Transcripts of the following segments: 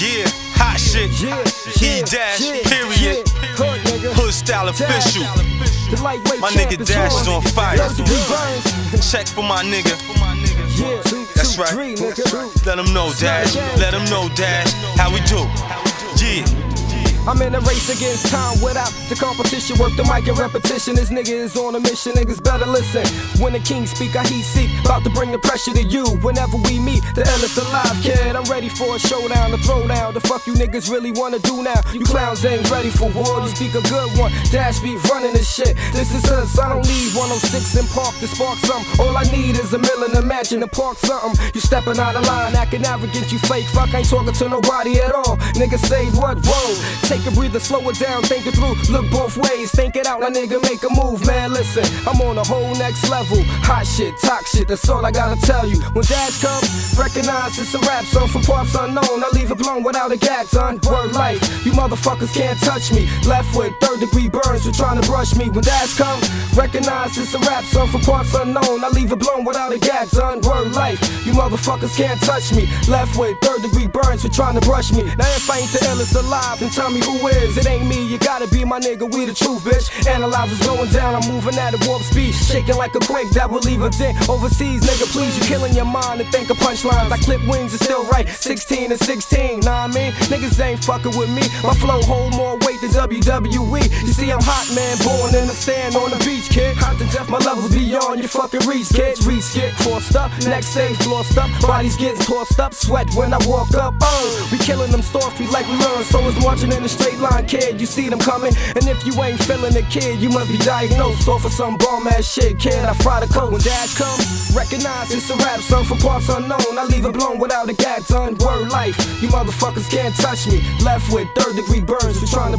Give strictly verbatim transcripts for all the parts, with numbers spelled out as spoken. Yeah, hot shit. He Dash, period. Hood style official. My nigga Dash is on fire. Check for my nigga. That's right. Let him know, Dash. Let him know, Dash. How we do? Yeah. I'm in a race against time without the competition. Work the mic and repetition. This nigga is on a mission. Niggas better listen. When the king speak, I heat seek. About to bring the pressure to you. Whenever we meet, the L is alive, kid. I'm ready for a showdown, a throwdown. The fuck you niggas really wanna do now? You clowns ain't ready for war. You speak a good one. Dash be running this shit. This is us. I don't need one oh six and park to spark something. All I need is a million. Imagine to park something. You stepping out of line, acting arrogant. You fake. Fuck, I ain't talking to nobody at all. Niggas say what? Whoa. Take a breather, slow it down, think it through. Look both ways, think it out, now nigga make a move. Man, listen, I'm on a whole next level. Hot shit, talk shit, that's all I gotta tell you. When Dash comes, recognize it's a rap song from parts unknown. I leave it blown without a gag, son. Word life, you motherfuckers can't touch me. Left with third degree burns, you're trying to brush me. When Dash comes, recognize it's a rap song from parts unknown. I leave it blown without a gag, son. Word life, you motherfuckers can't touch me. Left with third degree burns, you're trying to brush me. Now if I ain't the illest alive, then tell me who is. It ain't me, you gotta be my nigga, we the truth, bitch. Analyzers going down, I'm moving at a warp speed. Shaking like a quake, that will leave a dent. Overseas, nigga, please, you killing your mind and think of punchlines. I clip wings and still write sixteen and sixteen, nah I mean? Niggas ain't fucking with me. My flow hold more weight than W W E. You see, I'm hot, man, born in the sand on the beach, kid. Hot to death, my level's beyond your fucking reach, kid. Reach, get forced up, next stage, lost up. Bodies getting tossed up, sweat when I walk up. Oh, we killing them storefree like we learn, so it's marching in the straight line, kid, you see them coming. And if you ain't feeling it, kid, you must be diagnosed or for some bomb ass shit, kid. I fry the code. When Dash come, recognize it's a rap song from parts unknown. I leave it blown without a gag, done. Word life, you motherfuckers can't touch me. Left with third degree burns, you trying to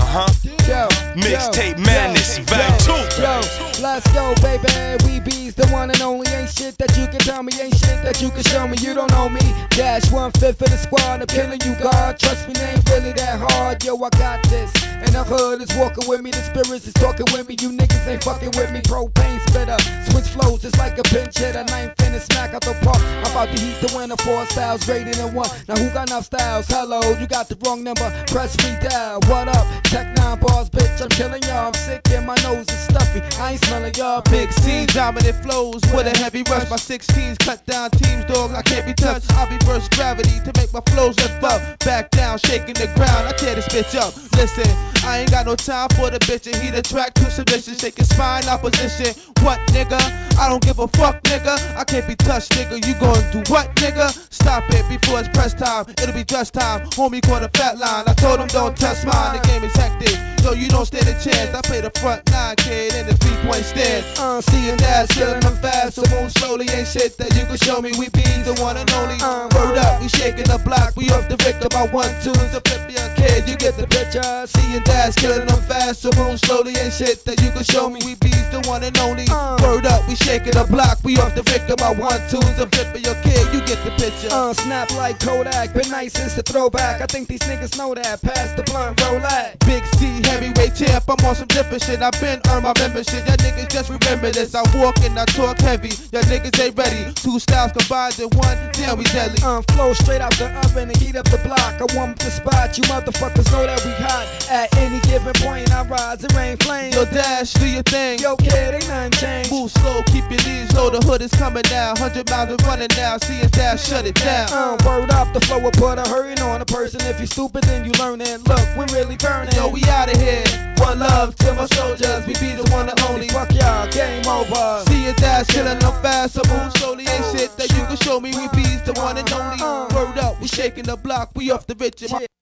Uh huh. Mixtape madness, back to. Yo, let's go, baby. We be's the one and only. Ain't shit that you can tell me. Ain't shit that you can show me. You don't know me. Dash one fifth of the squad. I'm killing you, God. Trust me, ain't really that hard. Yo, I got this. And the hood is walking with me. The spirits is talking with me. You niggas ain't fucking with me. Propane spitter. Switch flows just like a pinch hitter. Ninth inning smack out the park. I'm about to heat the winner. Four styles greater than one. Now who got enough styles? Hello, you got the wrong number. Press free dial. What up? Check nine bars, bitch. I'm killing y'all. I'm sick and my nose is stuffy. I ain't smelling y'all. Big C dominant flows with a heavy rush. My sixteens cut down teams, dog. I can't be touched. I reverse gravity to make my flows lift up. Back down, shaking the ground. I tear this bitch up. Listen, I ain't got no time for the bitch and he the track to submission. Shaking spine opposition. What nigga? I don't give a fuck, nigga. I can't be touched, nigga. You gon' do what, nigga? Stop it before it's press time. It'll be just time. Homie caught a flat line. I told him don't test mine. The game is hectic. Yo, you don't stand a chance. I play the front nine, kid, in the three-point stance. I'm uh, seeing that, killing them fast. So move slowly, ain't shit that you can show me. We be the one and only. Uh, word up, we shaking the block. We up the victim by one, two. So flip your kid, you get the picture. Seeing that, killing them fast. So move slowly, ain't shit that you can show me. We be the one and only. Uh, word up, we shaking the block. We up the victim by one, two. So flip your kid, you get the picture. Uh, snap like Kodak. Been nice since the throwback. I think these niggas know that. Pass the blunt, roll that. Big C, heavyweight champ. I'm on some different shit. I've been on my membership. Y'all niggas just remember this. I walk and I talk heavy. Y'all niggas ain't ready. Two styles combined in one. Damn, we deadly. Um, flow straight out the oven and heat up the block. I warm up the spot. You motherfuckers know that we hot. At any given point, I rise. It rain flames. Yo, Dash, do your thing. Yo, kid, ain't nothing changed. Move slow, keep your knees low. The hood is coming down. Hundred miles and running now. Seeing Dash, shut it down. Um, word up the flow. Put a hurry on a person. If you stupid, then you learn it. Look, we really burning. Yo, we out of here. One love to my soldiers. We be the one and only. Fuck y'all, game over. See your Dash, killing them fast. So move slowly, ain't shit that you can show me. We be the one and only. Word up, we shaking the block. We off the rich.